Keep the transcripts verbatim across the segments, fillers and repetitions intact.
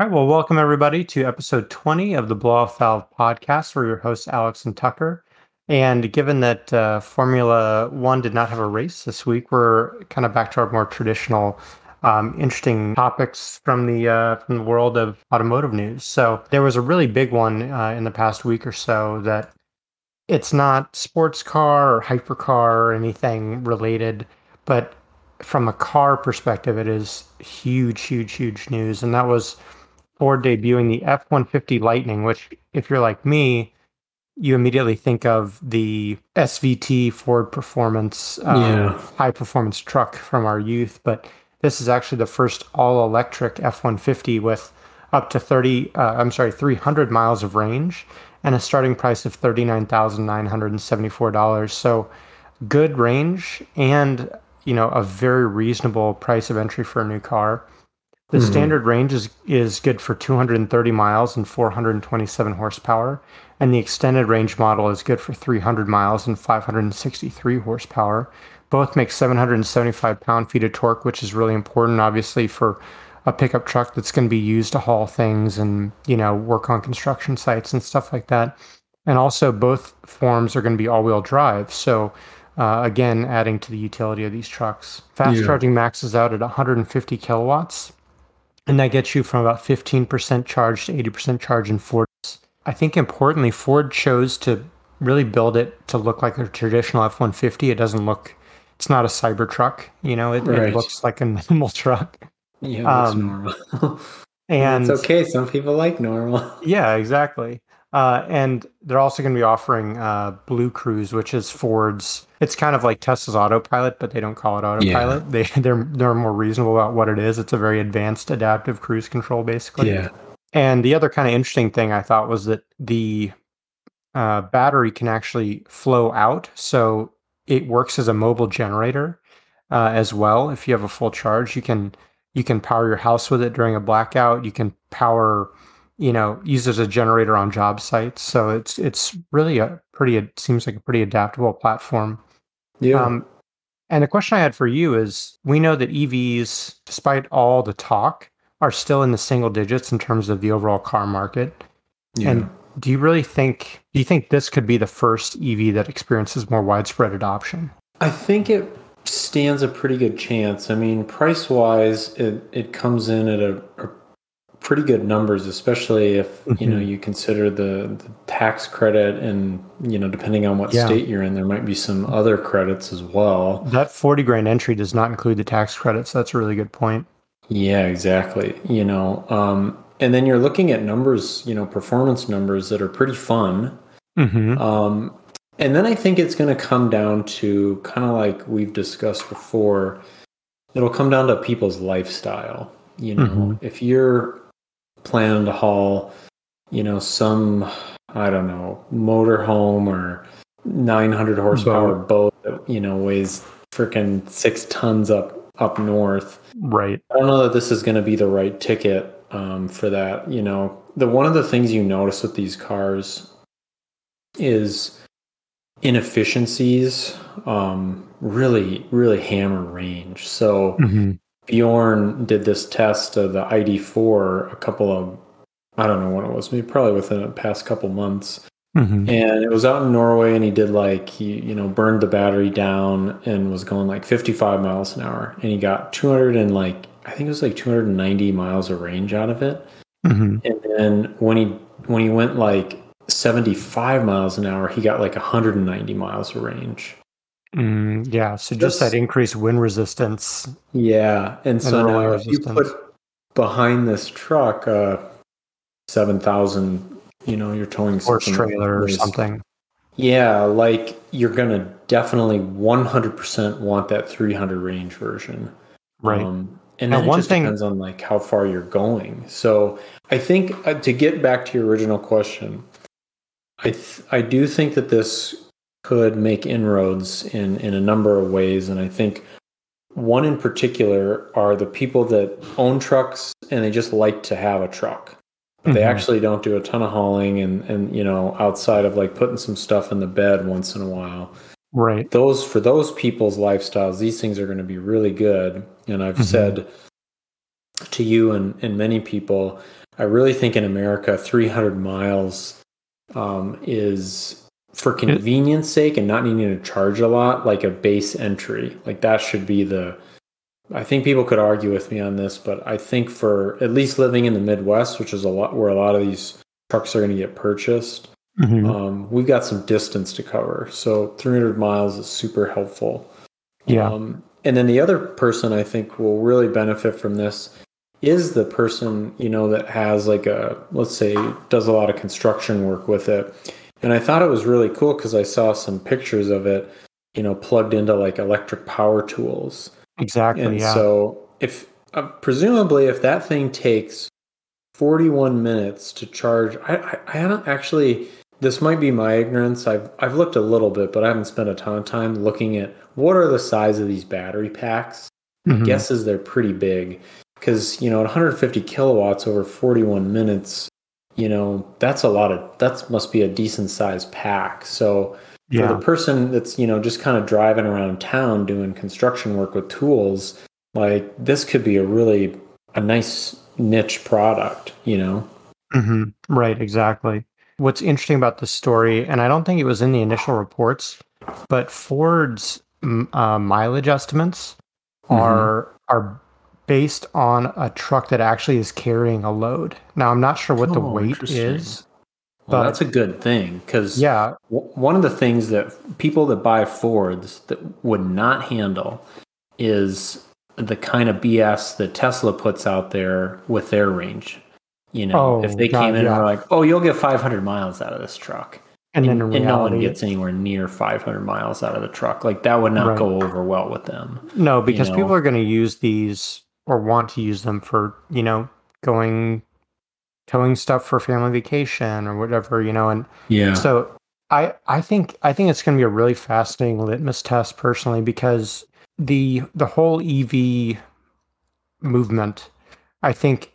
All right, well, welcome everybody to episode twenty of the Blow Off Valve Podcast. We're your hosts, Alex and Tucker. And given that uh, Formula One did not have a race this week, we're kind of back to our more traditional, um, interesting topics from the uh, from the world of automotive news. So there was a really big one uh, in the past week or so that it's not sports car or hypercar or anything related, but from a car perspective, it is huge, huge, huge news. And that was Ford debuting the F one fifty Lightning, which if you're like me, you immediately think of the S V T Ford Performance um, yeah. high-performance truck from our youth. But this is actually the first all-electric F one fifty with up to thirty, uh, I'm sorry, three hundred miles of range and a starting price of thirty-nine thousand nine hundred seventy-four dollars. So good range and, you know, a very reasonable price of entry for a new car. The mm-hmm. standard range is, is good for two hundred thirty miles and four hundred twenty-seven horsepower, and the extended range model is good for three hundred miles and five hundred sixty-three horsepower. Both make seven hundred seventy-five pound-feet of torque, which is really important, obviously, for a pickup truck that's going to be used to haul things and, you know, work on construction sites and stuff like that. And also, both forms are going to be all-wheel drive, so uh, again, adding to the utility of these trucks. Fast yeah. charging maxes out at one hundred fifty kilowatts. And that gets you from about fifteen percent charge to eighty percent charge in Ford. I think importantly, Ford chose to really build it to look like a traditional F one fifty. It doesn't look, it's not a Cybertruck, you know, it, right. it looks like a normal truck. Yeah, it's um, normal. And it's okay, some people like normal. Yeah, exactly. Uh, and they're also going to be offering uh, Blue Cruise, which is Ford's, it's kind of like Tesla's autopilot, but they don't call it autopilot. Yeah. They, they're they're more reasonable about what it is. It's a very advanced adaptive cruise control, basically. Yeah. And the other kind of interesting thing I thought was that the uh, battery can actually flow out. So it works as a mobile generator uh, as well. If you have a full charge, you can you can power your house with it during a blackout. You can power, you know, used as a generator on job sites. So it's it's really a pretty, it seems like a pretty adaptable platform. Yeah. Um, and the question I had for you is, we know that E Vs, despite all the talk, are still in the single digits in terms of the overall car market. Yeah. And do you really think, do you think this could be the first E V that experiences more widespread adoption? I think it stands a pretty good chance. I mean, price-wise, it, it comes in at a, a pretty good numbers, especially if you know you consider the, the tax credit, and you know depending on what yeah. state you're in, there might be some other credits as well. That forty grand entry does not include the tax credits. That's a really good point. Yeah, exactly. You know, um, and then you're looking at numbers, you know, performance numbers that are pretty fun. Mm-hmm. Um, and then I think it's going to come down to kind of like we've discussed before. It'll come down to people's lifestyle. You know, mm-hmm. if you're plan to haul, you know, some, I don't know, motorhome or nine hundred horsepower boat, boat that, you know, weighs freaking six tons up, up north. Right. I don't know that this is going to be the right ticket um, for that. You know, the one of the things you notice with these cars is inefficiencies um, really, really hammer range. So, mm-hmm. Bjorn did this test of the I D four a couple of, I don't know when it was, maybe probably within the past couple months. Mm-hmm. And it was out in Norway, and he did like, he, you know, burned the battery down and was going like fifty-five miles an hour. And he got two hundred and like, I think it was like two hundred ninety miles of range out of it. Mm-hmm. And then when he, when he went like seventy-five miles an hour, he got like one hundred ninety miles of range. Mm, yeah, so just, just that increased wind resistance. Yeah, and, and so now if you put behind this truck uh, seven thousand, you know, you're towing horse trailer or something. Yeah, like you're going to definitely one hundred percent want that three hundred range version. Right. Um, and then now, it one just thing... depends on like how far you're going. So I think uh, to get back to your original question, I th- I do think that this could make inroads in, in a number of ways. And I think one in particular are the people that own trucks and they just like to have a truck, but mm-hmm. they actually don't do a ton of hauling and, and, you know, outside of like putting some stuff in the bed once in a while. Right. Those, for those people's lifestyles, these things are going to be really good. And I've mm-hmm. said to you and, and many people, I really think in America, three hundred miles um, is, for convenience sake and not needing to charge a lot, like a base entry. Like that should be the, I think people could argue with me on this, but I think for at least living in the Midwest, which is a lot where a lot of these trucks are going to get purchased, mm-hmm. um, we've got some distance to cover. So three hundred miles is super helpful. Yeah. Um, and then the other person I think will really benefit from this is the person, you know, that has like a, let's say, does a lot of construction work with it. And I thought it was really cool because I saw some pictures of it, you know, plugged into like electric power tools. Exactly. And yeah. so if uh, presumably if that thing takes forty-one minutes to charge, I, I, I haven't actually, this might be my ignorance. I've, I've looked a little bit, but I haven't spent a ton of time looking at what are the size of these battery packs. Mm-hmm. My guess is they're pretty big because, you know, at one hundred fifty kilowatts over forty-one minutes, you know, that's a lot of, that must be a decent sized pack. So yeah. for the person that's, you know, just kind of driving around town doing construction work with tools, like this could be a really, a nice niche product, you know? Mm-hmm. Right. Exactly. What's interesting about this story, and I don't think it was in the initial reports, but Ford's uh, mileage estimates mm-hmm. are, are based on a truck that actually is carrying a load. Now, I'm not sure what oh, the weight is. Well, but that's a good thing because yeah. w- one of the things that people that buy Fords that would not handle is the kind of B S that Tesla puts out there with their range. You know, oh, if they God, came in yeah. and were like, oh, you'll get five hundred miles out of this truck. And, and, then reality, and no one gets anywhere near five hundred miles out of the truck. Like that would not right. go over well with them. No, because you know? people are going to use these or want to use them for, you know, going, towing stuff for family vacation or whatever, you know? And yeah. so I, I think, I think it's going to be a really fascinating litmus test personally, because the, the whole E V movement, I think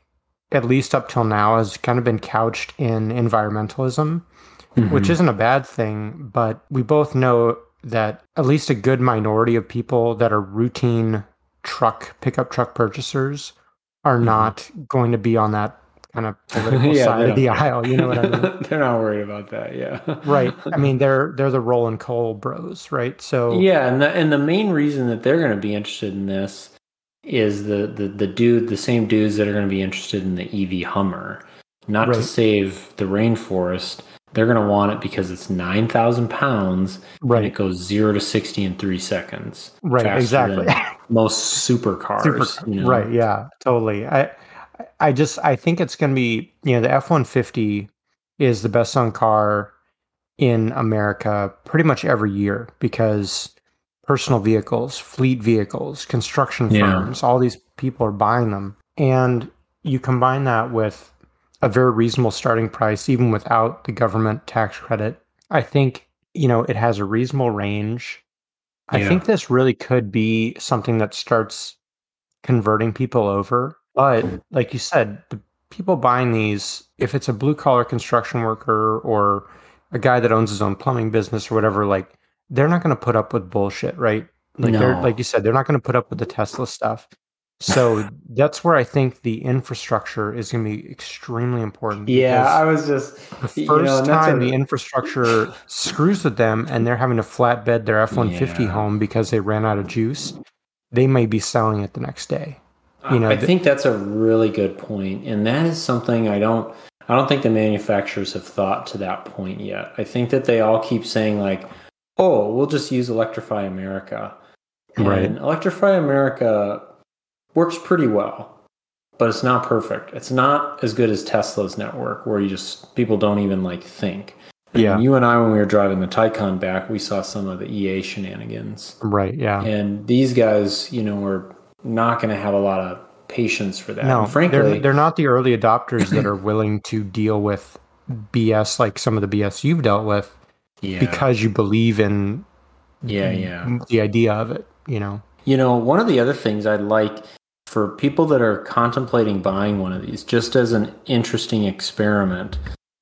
at least up till now has kind of been couched in environmentalism, mm-hmm. which isn't a bad thing, but we both know that at least a good minority of people that are routine truck, pickup truck purchasers are not going to be on that kind of political yeah, side of the aisle. You know what I mean? They're not worried about that. Yeah. Right. I mean, they're, they're the rolling coal bros, right? So yeah. And the, and the main reason that they're going to be interested in this is the, the, the dude, the same dudes that are going to be interested in the E V Hummer, not right. to save the rainforest. They're going to want it because it's nine thousand pounds right. and it goes zero to sixty in three seconds. Right. Exactly. Most supercars. Super, you know? Right. Yeah, totally. I, I just, I think it's going to be, you know, the F one fifty is the best selling car in America pretty much every year because personal vehicles, fleet vehicles, construction firms, yeah. all these people are buying them. And you combine that with a very reasonable starting price, even without the government tax credit. I think, you know, it has a reasonable range. I yeah. think this really could be something that starts converting people over. But like you said, the people buying these, if it's a blue collar construction worker or a guy that owns his own plumbing business or whatever, like they're not going to put up with bullshit, right? Like, no. they're, like you said, they're not going to put up with the Tesla stuff. So that's where I think the infrastructure is going to be extremely important. Yeah, I was just... The first you know, time a... the infrastructure screws with them and they're having to flatbed their F one fifty yeah. home because they ran out of juice, they may be selling it the next day. You know, I think that's a really good point, and that is something I don't. I don't think the manufacturers have thought to that point yet. I think that they all keep saying like, "Oh, we'll just use Electrify America," and right? Electrify America works pretty well, but it's not perfect. It's not as good as Tesla's network, where you just people don't even like think. Yeah. And you and I, when we were driving the Taycan back, we saw some of the E A shenanigans. Right. Yeah. And these guys, you know, are not going to have a lot of patience for that. No, and frankly, they're, they're not the early adopters that are willing to deal with B S like some of the B S you've dealt with yeah. because you believe in yeah, yeah. the idea of it, you know. You know, one of the other things I'd like for people that are contemplating buying one of these just as an interesting experiment,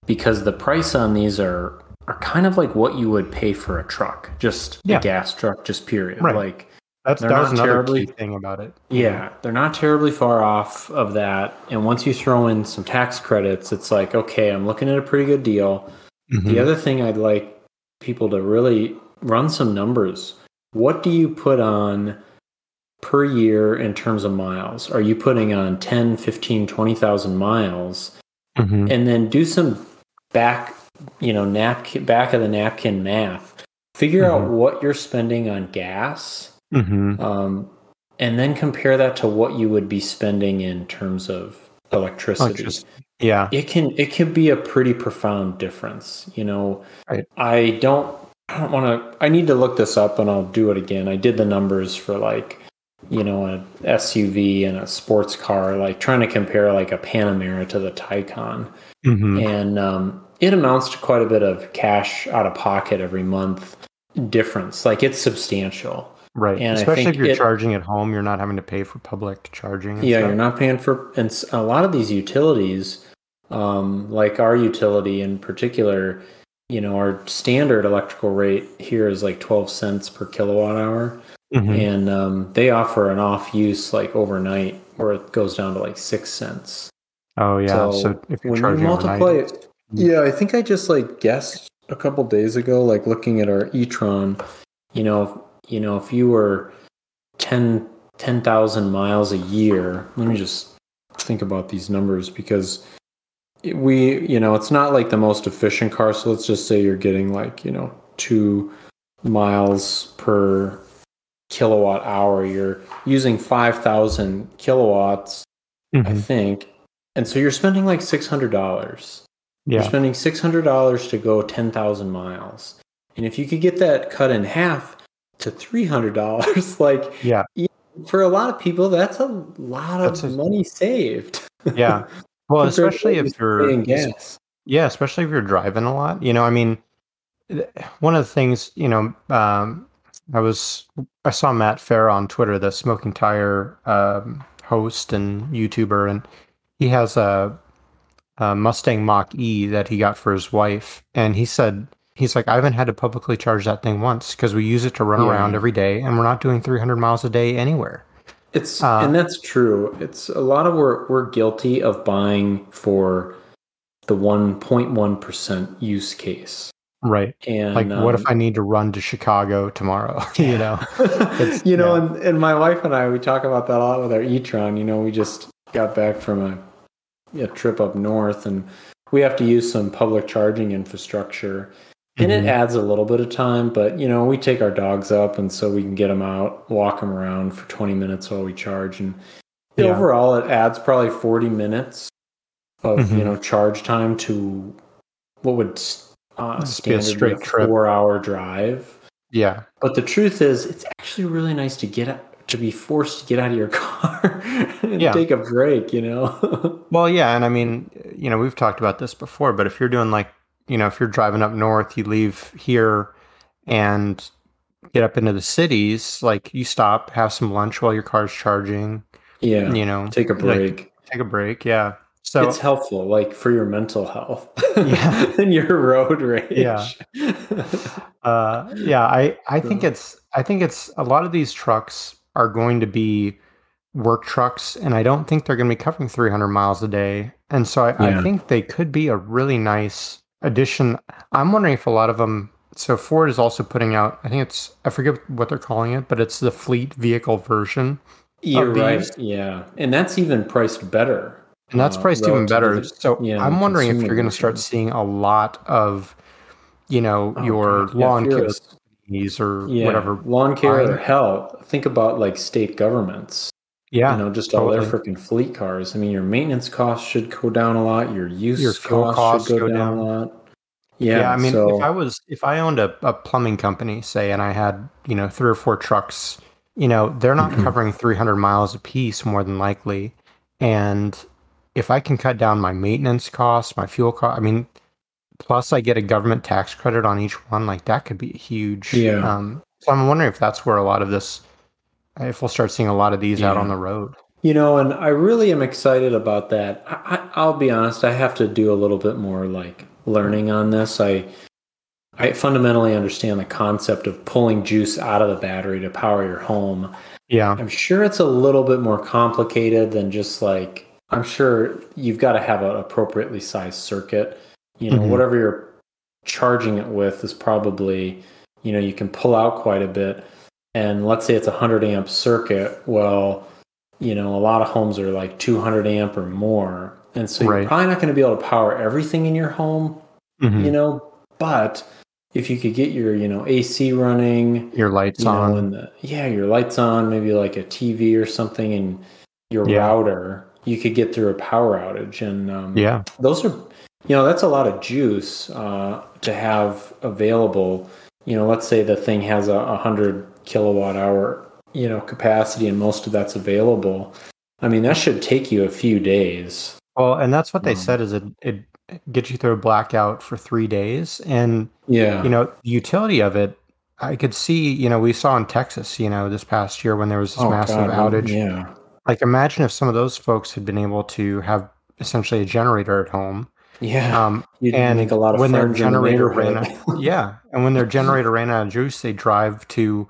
because the price on these are are kind of like what you would pay for a truck, just yeah. a gas truck, just period. Right. Like That's that was another key thing about it. Yeah, they're not terribly far off of that. And once you throw in some tax credits, it's like, okay, I'm looking at a pretty good deal. Mm-hmm. The other thing I'd like people to really run some numbers. What do you put on per year in terms of miles? Are you putting on ten, fifteen, twenty thousand miles? Mm-hmm. And then do some back, you know, napkin, back of the napkin math. Figure mm-hmm. out what you're spending on gas. Mm-hmm. Um, and then compare that to what you would be spending in terms of electricity. Electric- yeah, it can it can be a pretty profound difference. You know, right. I don't I don't want to. I need to look this up, and I'll do it again. I did the numbers for like, you know, an S U V and a sports car, like trying to compare like a Panamera to the Taycan, mm-hmm. and um, it amounts to quite a bit of cash out of pocket every month difference. Like it's substantial. Right, and especially if you're it, charging at home, you're not having to pay for public charging. And yeah, stuff. You're not paying for, and a lot of these utilities, um, like our utility in particular, you know, our standard electrical rate here is like twelve cents per kilowatt hour, mm-hmm. and um, they offer an off use like overnight, where it goes down to like six cents. Oh yeah, so, so if you're when charging you multiply overnight, it, yeah, I think I just like guessed a couple days ago, like looking at our e-tron, you know. You know, if you were ten thousand miles a year, let me just think about these numbers because we, you know, it's not like the most efficient car. So let's just say you're getting like, you know, two miles per kilowatt hour. You're using five thousand kilowatts, mm-hmm. I think. And so you're spending like six hundred dollars. Yeah. You're spending six hundred dollars to go ten thousand miles. And if you could get that cut in half, to three hundred dollars, like yeah, for a lot of people that's a lot of a, money saved. Yeah, well, especially if you're paying gas. Yeah, especially if you're driving a lot. You know, I mean, one of the things, you know, um, I was I saw Matt Farah on Twitter, the Smoking Tire um, host and YouTuber, and he has a, a Mustang Mach-E that he got for his wife, and he said. He's like, I haven't had to publicly charge that thing once because we use it to run yeah. around every day, and we're not doing three hundred miles a day anywhere. It's uh, and that's true. It's a lot of we're we're guilty of buying for the one point one percent use case, right? And like, um, what if I need to run to Chicago tomorrow? You know, it's, you know, yeah. and, and my wife and I we talk about that a lot with our e-tron. You know, we just got back from a, a trip up north, and we have to use some public charging infrastructure. And it adds a little bit of time, but, you know, we take our dogs up, and so we can get them out, walk them around for twenty minutes while we charge. And yeah. overall, it adds probably forty minutes of, mm-hmm. you know, charge time to what would uh, standard be a, be a four-hour drive. Yeah. But the truth is, it's actually really nice to get out, to be forced to get out of your car and yeah. take a break, you know? Well, yeah, and I mean, you know, we've talked about this before, but if you're doing, like, you know, if you're driving up north, you leave here and get up into the cities, like you stop, have some lunch while your car's charging. Yeah. You know, take a break. Like, take a break. Yeah. So it's helpful, like for your mental health yeah. and your road rage. Yeah. Uh, yeah. I, I think it's, I think it's a lot of these trucks are going to be work trucks, and I don't think they're going to be covering three hundred miles a day. And so I, yeah. I think they could be a really nice addition. I'm wondering if a lot of them, so Ford is also putting out, I think it's, I forget what they're calling it, but it's the fleet vehicle version. You're right. Yeah. And that's even priced better. And that's uh, priced even better. So yeah, I'm wondering if you're going to start seeing a lot of, you know, oh, your God. lawn yeah, care companies or yeah. whatever. Lawn care or health. Think about like state governments. Yeah. You know, just totally. all their freaking fleet cars. I mean, your maintenance costs should go down a lot. Your use your fuel costs should go, go down, down a lot. Yeah. yeah I mean, so. if I was, if I owned a, a plumbing company, say, and I had, you know, three or four trucks, you know, they're not mm-hmm. covering three hundred miles a piece more than likely. And if I can cut down my maintenance costs, my fuel cost, I mean, plus I get a government tax credit on each one, like that could be huge. Yeah. Um, so I'm wondering if that's where a lot of this, if we'll start seeing a lot of these yeah. out on the road. You know, and I really am excited about that. I, I, I'll be honest, I have to do a little bit more like learning on this. I I fundamentally understand the concept of pulling juice out of the battery to power your home. Yeah. I'm sure it's a little bit more complicated than just like, I'm sure you've got to have an appropriately sized circuit. You know, mm-hmm. whatever you're charging it with is probably, you know, you can pull out quite a bit. And let's say it's a one hundred amp circuit. Well, you know, a lot of homes are like two hundred amp or more. And so right. you're probably not going to be able to power everything in your home, mm-hmm. you know, but if you could get your, you know, A C running, your lights you know, on, and the, yeah, your lights on, maybe like a T V or something, and your yeah. router, you could get through a power outage. And um, yeah, those are, you know, that's a lot of juice uh, to have available. You know, let's say the thing has a one hundred kilowatt hour, you know, capacity, and most of that's available. I mean, that should take you a few days. Well, and that's what they um, said is it, it gets you through a blackout for three days. And, yeah. you know, the utility of it, I could see, you know, we saw in Texas, you know, this past year when there was this oh, massive God, outage. Yeah. Like, imagine if some of those folks had been able to have essentially a generator at home. Yeah. Um, and make a lot of when their generator the ran out, yeah. And when their generator ran out of juice, they drive to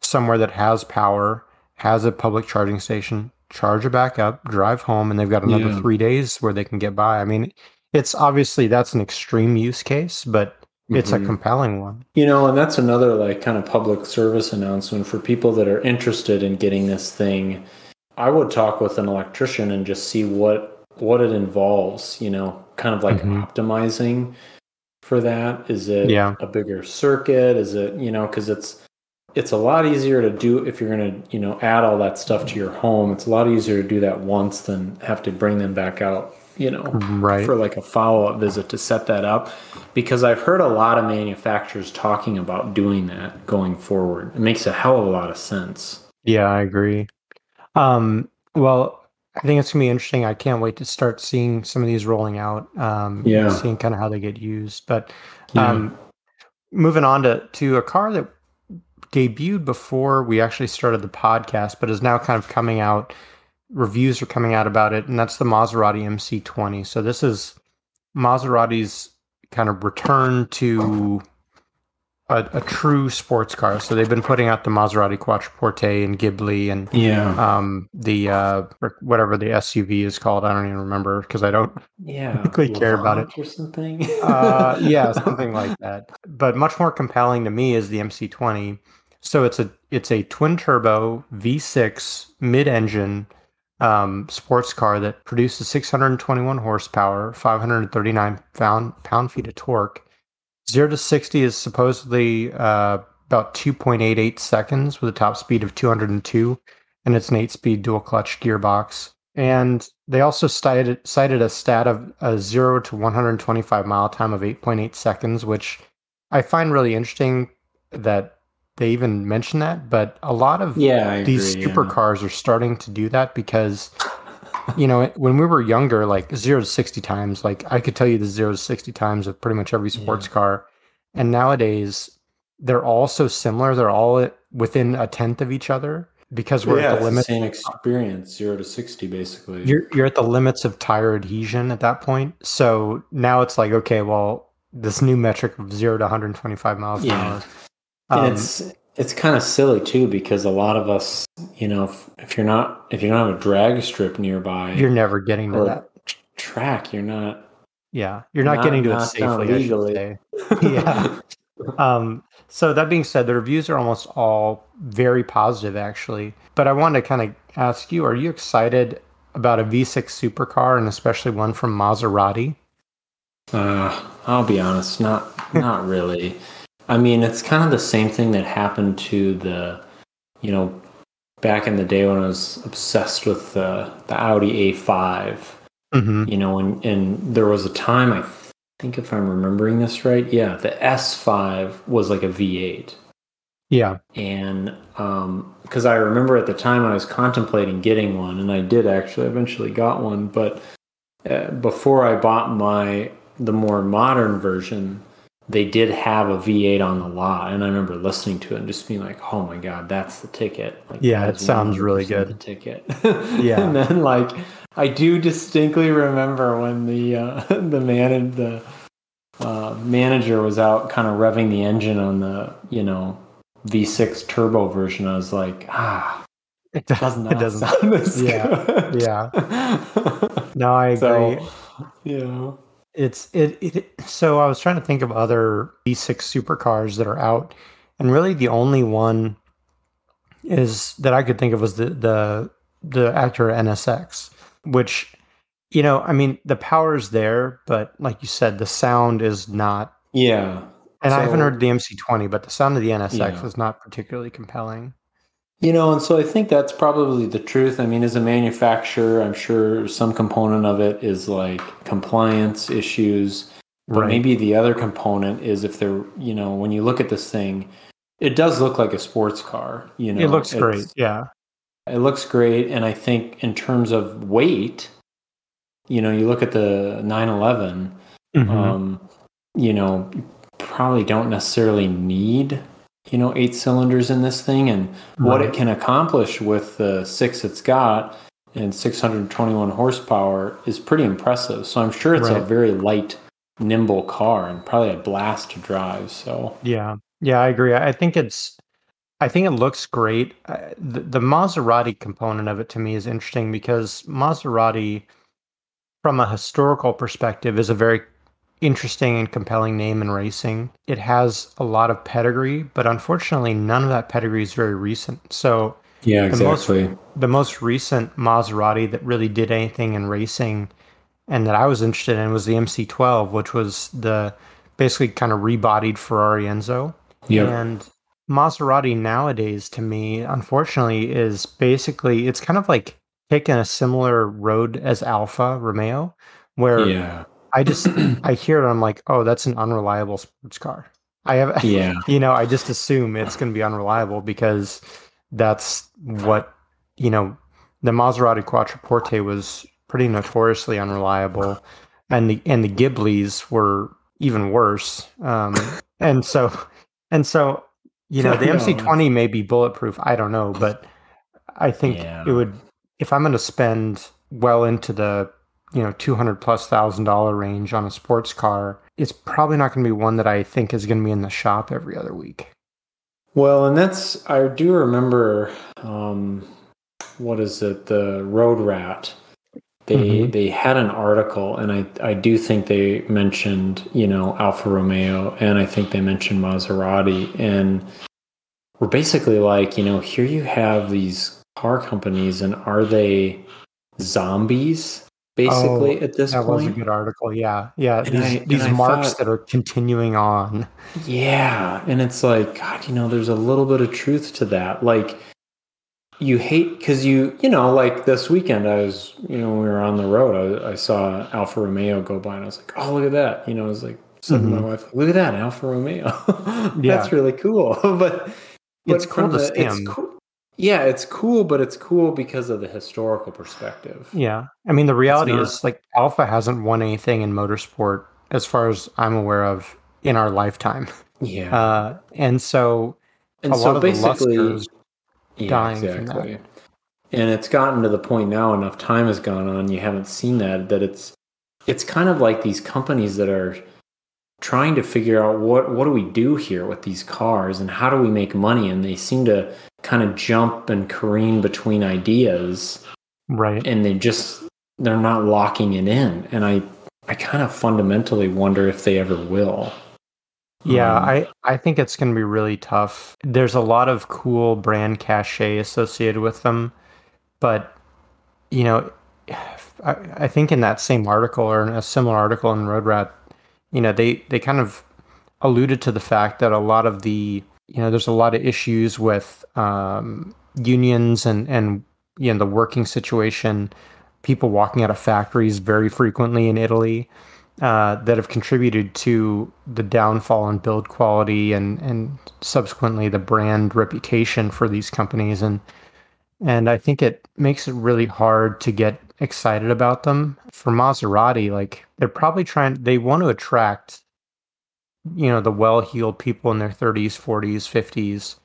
somewhere that has power, has a public charging station, charge it back up, drive home, and they've got another yeah. three days where they can get by. I mean, it's obviously that's an extreme use case, but mm-hmm. it's a compelling one. You know, and that's another like kind of public service announcement for people that are interested in getting this thing. I would talk with an electrician and just see what, what it involves, you know, kind of like mm-hmm. optimizing for that. Is it yeah. a bigger circuit? Is it, you know, because it's, it's a lot easier to do if you're going to, you know, add all that stuff to your home. It's a lot easier to do that once than have to bring them back out, you know, right. for like a follow-up visit to set that up. Because I've heard a lot of manufacturers talking about doing that going forward. It makes a hell of a lot of sense. Yeah, I agree. Um, well, I think it's going to be interesting. I can't wait to start seeing some of these rolling out, um, yeah. seeing kind of how they get used. But um, yeah. moving on to, to a car that debuted before we actually started the podcast, but is now kind of coming out. Reviews are coming out about it, and that's the Maserati M C twenty. So this is Maserati's kind of return to a, a true sports car. So they've been putting out the Maserati Quattroporte and Ghibli and yeah. um, the uh, whatever the S U V is called. I don't even remember because I don't yeah, really care about it or something. uh, yeah, something like that. But much more compelling to me is the M C twenty. So it's a it's a twin turbo V six mid-engine um, sports car that produces six hundred twenty-one horsepower, five hundred thirty-nine pound-feet of torque. Zero to sixty is supposedly uh, about two point eight eight seconds with a top speed of two hundred two, and it's an eight-speed dual-clutch gearbox. And they also cited cited a stat of a zero to one hundred twenty-five mile time of eight point eight seconds, which I find really interesting that they even mention that, but a lot of yeah, these agree, supercars yeah. are starting to do that because, you know, when we were younger, like zero to sixty times, like I could tell you the zero to sixty times of pretty much every sports yeah. car. And nowadays they're all so similar. They're all within a tenth of each other because we're yeah, at the limit. Same experience, zero to sixty, basically. You're, you're at the limits of tire adhesion at that point. So now it's like, okay, well, this new metric of zero to one hundred twenty-five miles yeah. an hour. And um, it's it's kind of silly too because a lot of us, you know, if, if you're not if you don't have a drag strip nearby, you're never getting to that track. You're not. Yeah, you're not, not getting to not, it safely. Legally. I should say. yeah. um. So that being said, the reviews are almost all very positive, actually. But I wanted to kind of ask you: are you excited about a V six supercar, and especially one from Maserati? Uh, I'll be honest, not not really. I mean, it's kind of the same thing that happened to the, you know, back in the day when I was obsessed with the, the Audi A five, mm-hmm. you know, and, and there was a time, I think if I'm remembering this right, yeah, the S five was like a V eight. Yeah. And um, because I remember at the time I was contemplating getting one, and I did actually eventually got one, but uh, before I bought my, the more modern version, they did have a V eight on the lot, and I remember listening to it and just being like, "Oh my God, that's the ticket!" Like, yeah, it sounds really good. The ticket, yeah. And then, like, I do distinctly remember when the uh, the man in the uh, manager was out kind of revving the engine on the, you know, V six turbo version. I was like, ah, it does not it doesn't sound this yeah, good. Yeah. No, I agree. So, you know. It's it, it. So I was trying to think of other V six supercars that are out, and really the only one is that I could think of was the the the Acura N S X, which, you know, I mean the power's there, but like you said, the sound is not. Yeah, and so, I haven't heard the M C twenty, but the sound of the N S X yeah. is not particularly compelling. You know, and so I think that's probably the truth. I mean, as a manufacturer, I'm sure some component of it is like compliance issues. But right. maybe the other component is if they're, you know, when you look at this thing, it does look like a sports car. You know, it looks it's, great. Yeah. It looks great. And I think in terms of weight, you know, you look at the nine eleven, mm-hmm. um, you know, you probably don't necessarily need, you know, eight cylinders in this thing, and right. what it can accomplish with the six it's got and six hundred twenty-one horsepower is pretty impressive. So I'm sure it's right. a very light, nimble car and probably a blast to drive. So yeah, yeah, I agree. I think it's, I think it looks great. The, the Maserati component of it to me is interesting because Maserati, from a historical perspective, is a very interesting and compelling name in racing. It has a lot of pedigree, but unfortunately none of that pedigree is very recent. So yeah, exactly. The most, the most recent Maserati that really did anything in racing and that I was interested in was the M C twelve, which was the basically kind of rebodied Ferrari Enzo. Yep. And Maserati nowadays to me, unfortunately, is basically, it's kind of like taking a similar road as Alfa Romeo, where yeah. I just, I hear it and I'm like, oh, that's an unreliable sports car. I have, yeah. you know, I just assume it's going to be unreliable because that's what, you know, the Maserati Quattroporte was pretty notoriously unreliable, and the, and the Ghiblis were even worse. Um, and so, and so, you know, the M C twenty may be bulletproof. I don't know, but I think yeah. it would, if I'm going to spend well into the, you know, two hundred plus thousand dollar range on a sports car, it's probably not going to be one that I think is going to be in the shop every other week. Well, and that's, I do remember, um, what is it? The Road Rat, they, mm-hmm. they had an article, and I, I do think they mentioned, you know, Alfa Romeo, and I think they mentioned Maserati, and we're basically like, you know, here you have these car companies, and are they zombies? Basically, oh, at this that point, that was a good article. Yeah, yeah. And these I, these marks thought, that are continuing on. Yeah, and it's like, God, you know, there's a little bit of truth to that. Like, you hate because you, you know, like this weekend, I was, you know, we were on the road. I, I saw Alfa Romeo go by, and I was like, oh, look at that. You know, I was like, said mm-hmm. to my wife, look at that, Alfa Romeo. That's really cool. but, but it's cool to the, stand. It's cool. Yeah, it's cool, but it's cool because of the historical perspective. Yeah. I mean, the reality not... is, like, Alfa hasn't won anything in motorsport, as far as I'm aware of, in our lifetime. Yeah. Uh, and so and a so lot of basically, the luster's yeah, dying exactly. from that. And it's gotten to the point now, enough time has gone on, you haven't seen that, that it's it's kind of like these companies that are trying to figure out what, what do we do here with these cars and how do we make money? And they seem to kind of jump and careen between ideas. Right. And they just, they're not locking it in. And I, I kind of fundamentally wonder if they ever will. Yeah. Um, I, I think it's going to be really tough. There's a lot of cool brand cachet associated with them, but you know, I, I think in that same article or in a similar article in Road Rat, you know, they, they kind of alluded to the fact that a lot of the, you know, there's a lot of issues with um, unions and, and, you know, the working situation, people walking out of factories very frequently in Italy uh, that have contributed to the downfall in build quality and, and subsequently the brand reputation for these companies. And, and I think it makes it really hard to get excited about them. For Maserati, like they're probably trying, they want to attract, you know, the well-heeled people in their thirties, forties, fifties,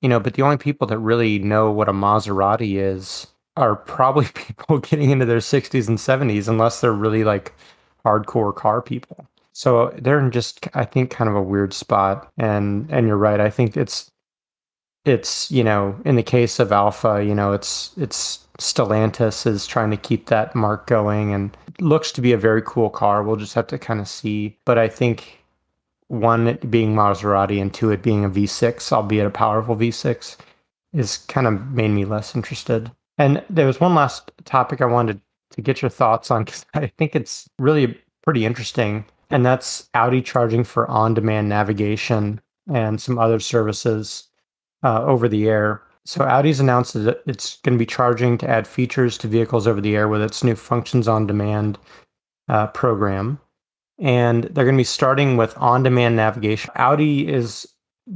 you know, but the only people that really know what a Maserati is are probably people getting into their sixties and seventies, unless they're really like hardcore car people. So they're in just, I think, kind of a weird spot. And and you're right. I think it's, it's you know, in the case of Alfa, you know, it's it's Stellantis is trying to keep that mark going, and it looks to be a very cool car. We'll just have to kind of see. But I think one, it being Maserati, and two, it being a V six, albeit a powerful V six, is kind of made me less interested. And there was one last topic I wanted to get your thoughts on, because I think it's really pretty interesting. And that's Audi charging for on-demand navigation and some other services uh, over the air. So Audi's announced that it's going to be charging to add features to vehicles over the air with its new Functions on Demand uh, program. And they're going to be starting with on-demand navigation. Audi is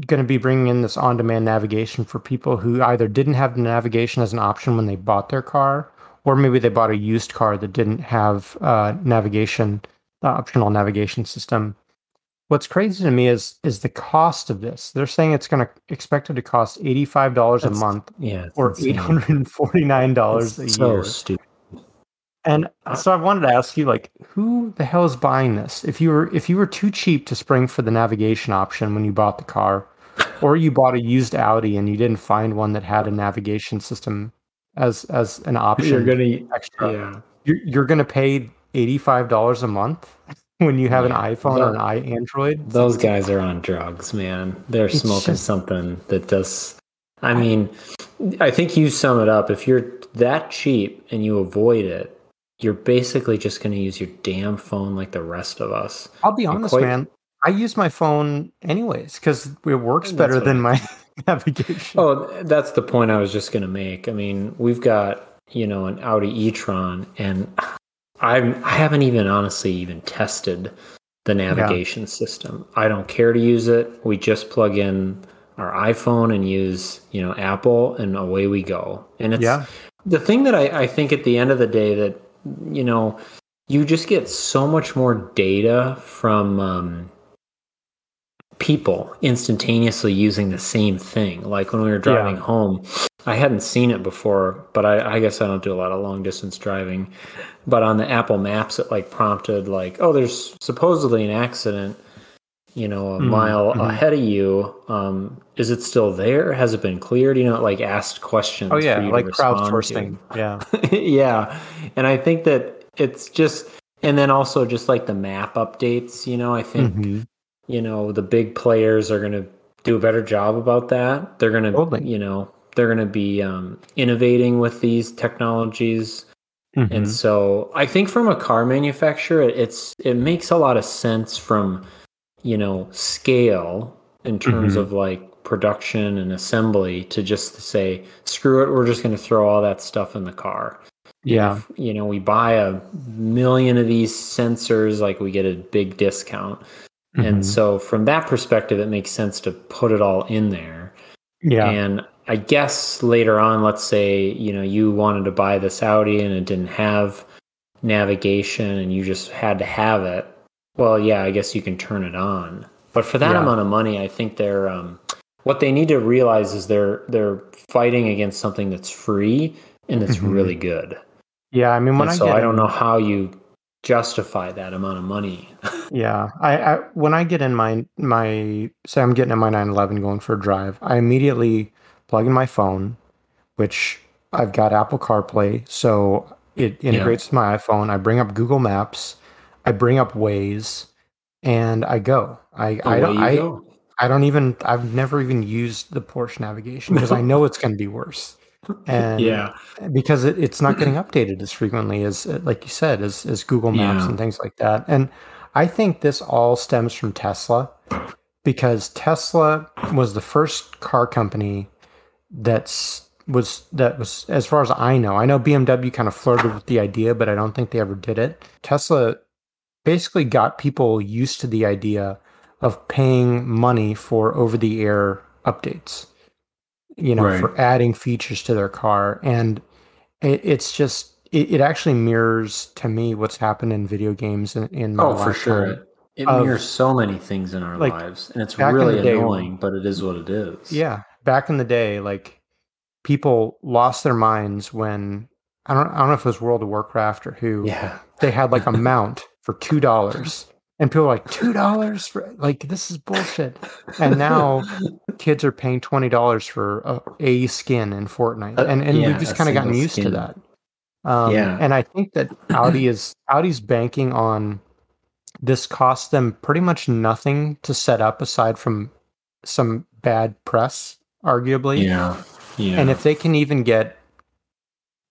going to be bringing in this on-demand navigation for people who either didn't have navigation as an option when they bought their car, or maybe they bought a used car that didn't have uh, navigation, the optional navigation system. What's crazy to me is is the cost of this. They're saying it's going to expected to cost eighty-five dollars That's, a month, yeah, or insane. eight hundred forty-nine dollars That's a so year. So stupid. And so I wanted to ask you, like, who the hell is buying this? If you were if you were too cheap to spring for the navigation option when you bought the car, or you bought a used Audi and you didn't find one that had a navigation system as as an option, you're going to extra. Yeah. You're, you're going to pay eighty-five dollars a month when you have yeah. an iPhone the, or an i Android. Those guys are on drugs, man. They're it's smoking just, something that does. I mean, I think you sum it up. If you're that cheap and you avoid it, you're basically just going to use your damn phone like the rest of us. I'll be honest, quite, man. I use my phone anyways because it works better than my navigation. Oh, that's the point I was just going to make. I mean, we've got, you know, an Audi e-tron, and I'm, I haven't even honestly even tested the navigation yeah. system. I don't care to use it. We just plug in our iPhone and use, you know, Apple, and away we go. And it's yeah. the thing that I, I think at the end of the day that, you know, you just get so much more data from um, people instantaneously using the same thing. Like when we were driving yeah. home, I hadn't seen it before, but I, I guess I don't do a lot of long distance driving. But on the Apple Maps, it like prompted like, oh, there's supposedly an accident, you know, a mm-hmm. mile mm-hmm. ahead of you. Um, is it still there? Has it been cleared? You know, it like asked questions. Oh yeah, for you like crowdsourcing. Yeah, yeah. And I think that it's just, and then also just like the map updates. You know, I think mm-hmm. you know the big players are going to do a better job about that. They're going to, totally. you know, they're going to be um, innovating with these technologies. Mm-hmm. And so I think from a car manufacturer, it's it makes a lot of sense from, you know, scale in terms mm-hmm. of like production and assembly to just say, screw it, we're just going to throw all that stuff in the car. Yeah. If, you know, we buy a million of these sensors, like we get a big discount. Mm-hmm. And so from that perspective, it makes sense to put it all in there. Yeah. And I guess later on, let's say, you know, you wanted to buy this Audi and it didn't have navigation and you just had to have it. Well, yeah, I guess you can turn it on. But for that yeah. amount of money, I think they're um, what they need to realize is they're they're fighting against something that's free and it's mm-hmm. really good. Yeah, I mean, when and I so get I don't in, know how you justify that amount of money. yeah, I, I when I get in my my say I'm getting in my nine eleven going for a drive, I immediately plug in my phone, which I've got Apple CarPlay, so it integrates yeah. with my iPhone. I bring up Google Maps. I bring up Waze, and I go. I I don't, I go. I don't even. I've never even used the Porsche navigation because I know it's going to be worse. And yeah, because it, it's not getting updated as frequently as, like you said, as as Google Maps yeah. and things like that. And I think this all stems from Tesla, because Tesla was the first car company that's was that was as far as I know. I know B M W kind of flirted with the idea, but I don't think they ever did it. Tesla basically got people used to the idea of paying money for over-the-air updates, you know, right. for adding features to their car. And it, it's just, it, it actually mirrors, to me, what's happened in video games in, in my life. Oh, for sure. It of, mirrors so many things in our like, lives. And it's really annoying, day, but it is what it is. Yeah. Back in the day, like, people lost their minds when, I don't, I don't know if it was World of Warcraft or who, yeah. they had like a mount for two dollars And people are like, two dollars for, like, this is bullshit. And now kids are paying twenty dollars for a, a skin in Fortnite. And and yeah, we've just kind of gotten used skin. to that. Um, yeah. And I think that Audi is, Audi's banking on this cost them pretty much nothing to set up aside from some bad press, arguably. Yeah. Yeah. And if they can even get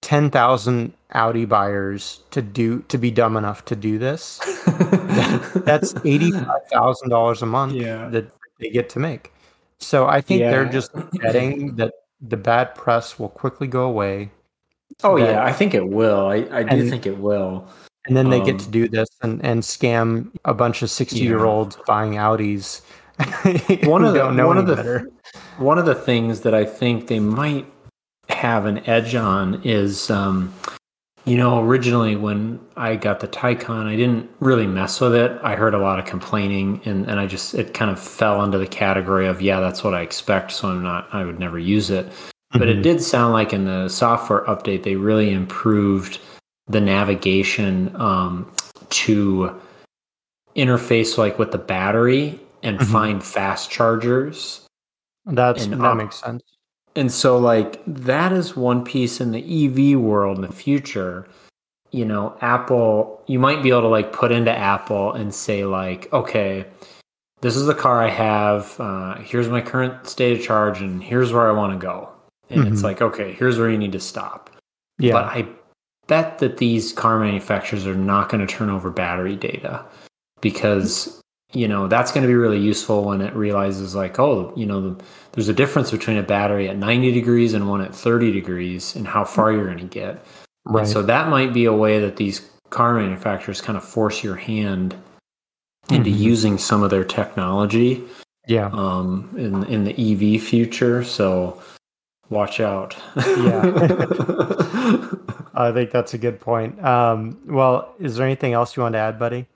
ten thousand Audi buyers to do to be dumb enough to do this, that, that's eighty-five thousand dollars a month yeah. that they get to make. So I think yeah. they're just betting that the bad press will quickly go away. Oh that, yeah, I think it will. I, I do and, think it will. And then um, they get to do this and, and scam a bunch of sixty-year-olds yeah. buying Audis. one of the, don't know one of the better. one of the things that I think they might have an edge on is, um, you know, originally when I got the Taycan, I didn't really mess with it. I heard a lot of complaining, and, and I just, it kind of fell into the category of, yeah, that's what I expect. So I'm not, I would never use it. Mm-hmm. But it did sound like in the software update, they really improved the navigation, um, to interface like with the battery and mm-hmm. find fast chargers. That's, and, that um, makes sense. And so, like, that is one piece in the E V world in the future. You know, Apple, you might be able to, like, put into Apple and say, like, okay, this is the car I have. Uh, here's my current state of charge, and here's where I want to go. And mm-hmm. it's like, okay, here's where you need to stop. Yeah. But I bet that these car manufacturers are not going to turn over battery data because... you know, that's going to be really useful when it realizes like, oh, you know, the, there's a difference between a battery at ninety degrees and one at thirty degrees and how far you're going to get. Right. And so that might be a way that these car manufacturers kind of force your hand into mm-hmm. using some of their technology. Yeah. Um, in, in the E V future. So watch out. yeah. I think that's a good point. Um, well, is there anything else you want to add, buddy?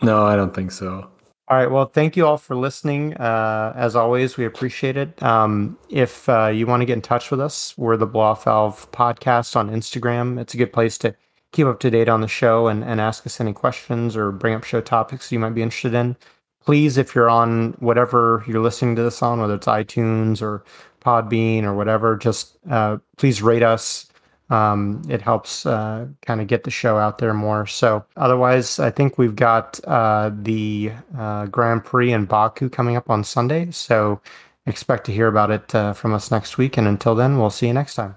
No, I don't think so. All right. Well, thank you all for listening. Uh, as always, we appreciate it. Um, if uh, you want to get in touch with us, we're the Blow Off Valve Podcast on Instagram. It's a good place to keep up to date on the show and, and ask us any questions or bring up show topics you might be interested in. Please, if you're on whatever you're listening to this on, whether it's iTunes or Podbean or whatever, just uh, please rate us. Um, it helps uh, kind of get the show out there more. So otherwise, I think we've got uh, the uh, Grand Prix in Baku coming up on Sunday. So expect to hear about it uh, from us next week. And until then, we'll see you next time.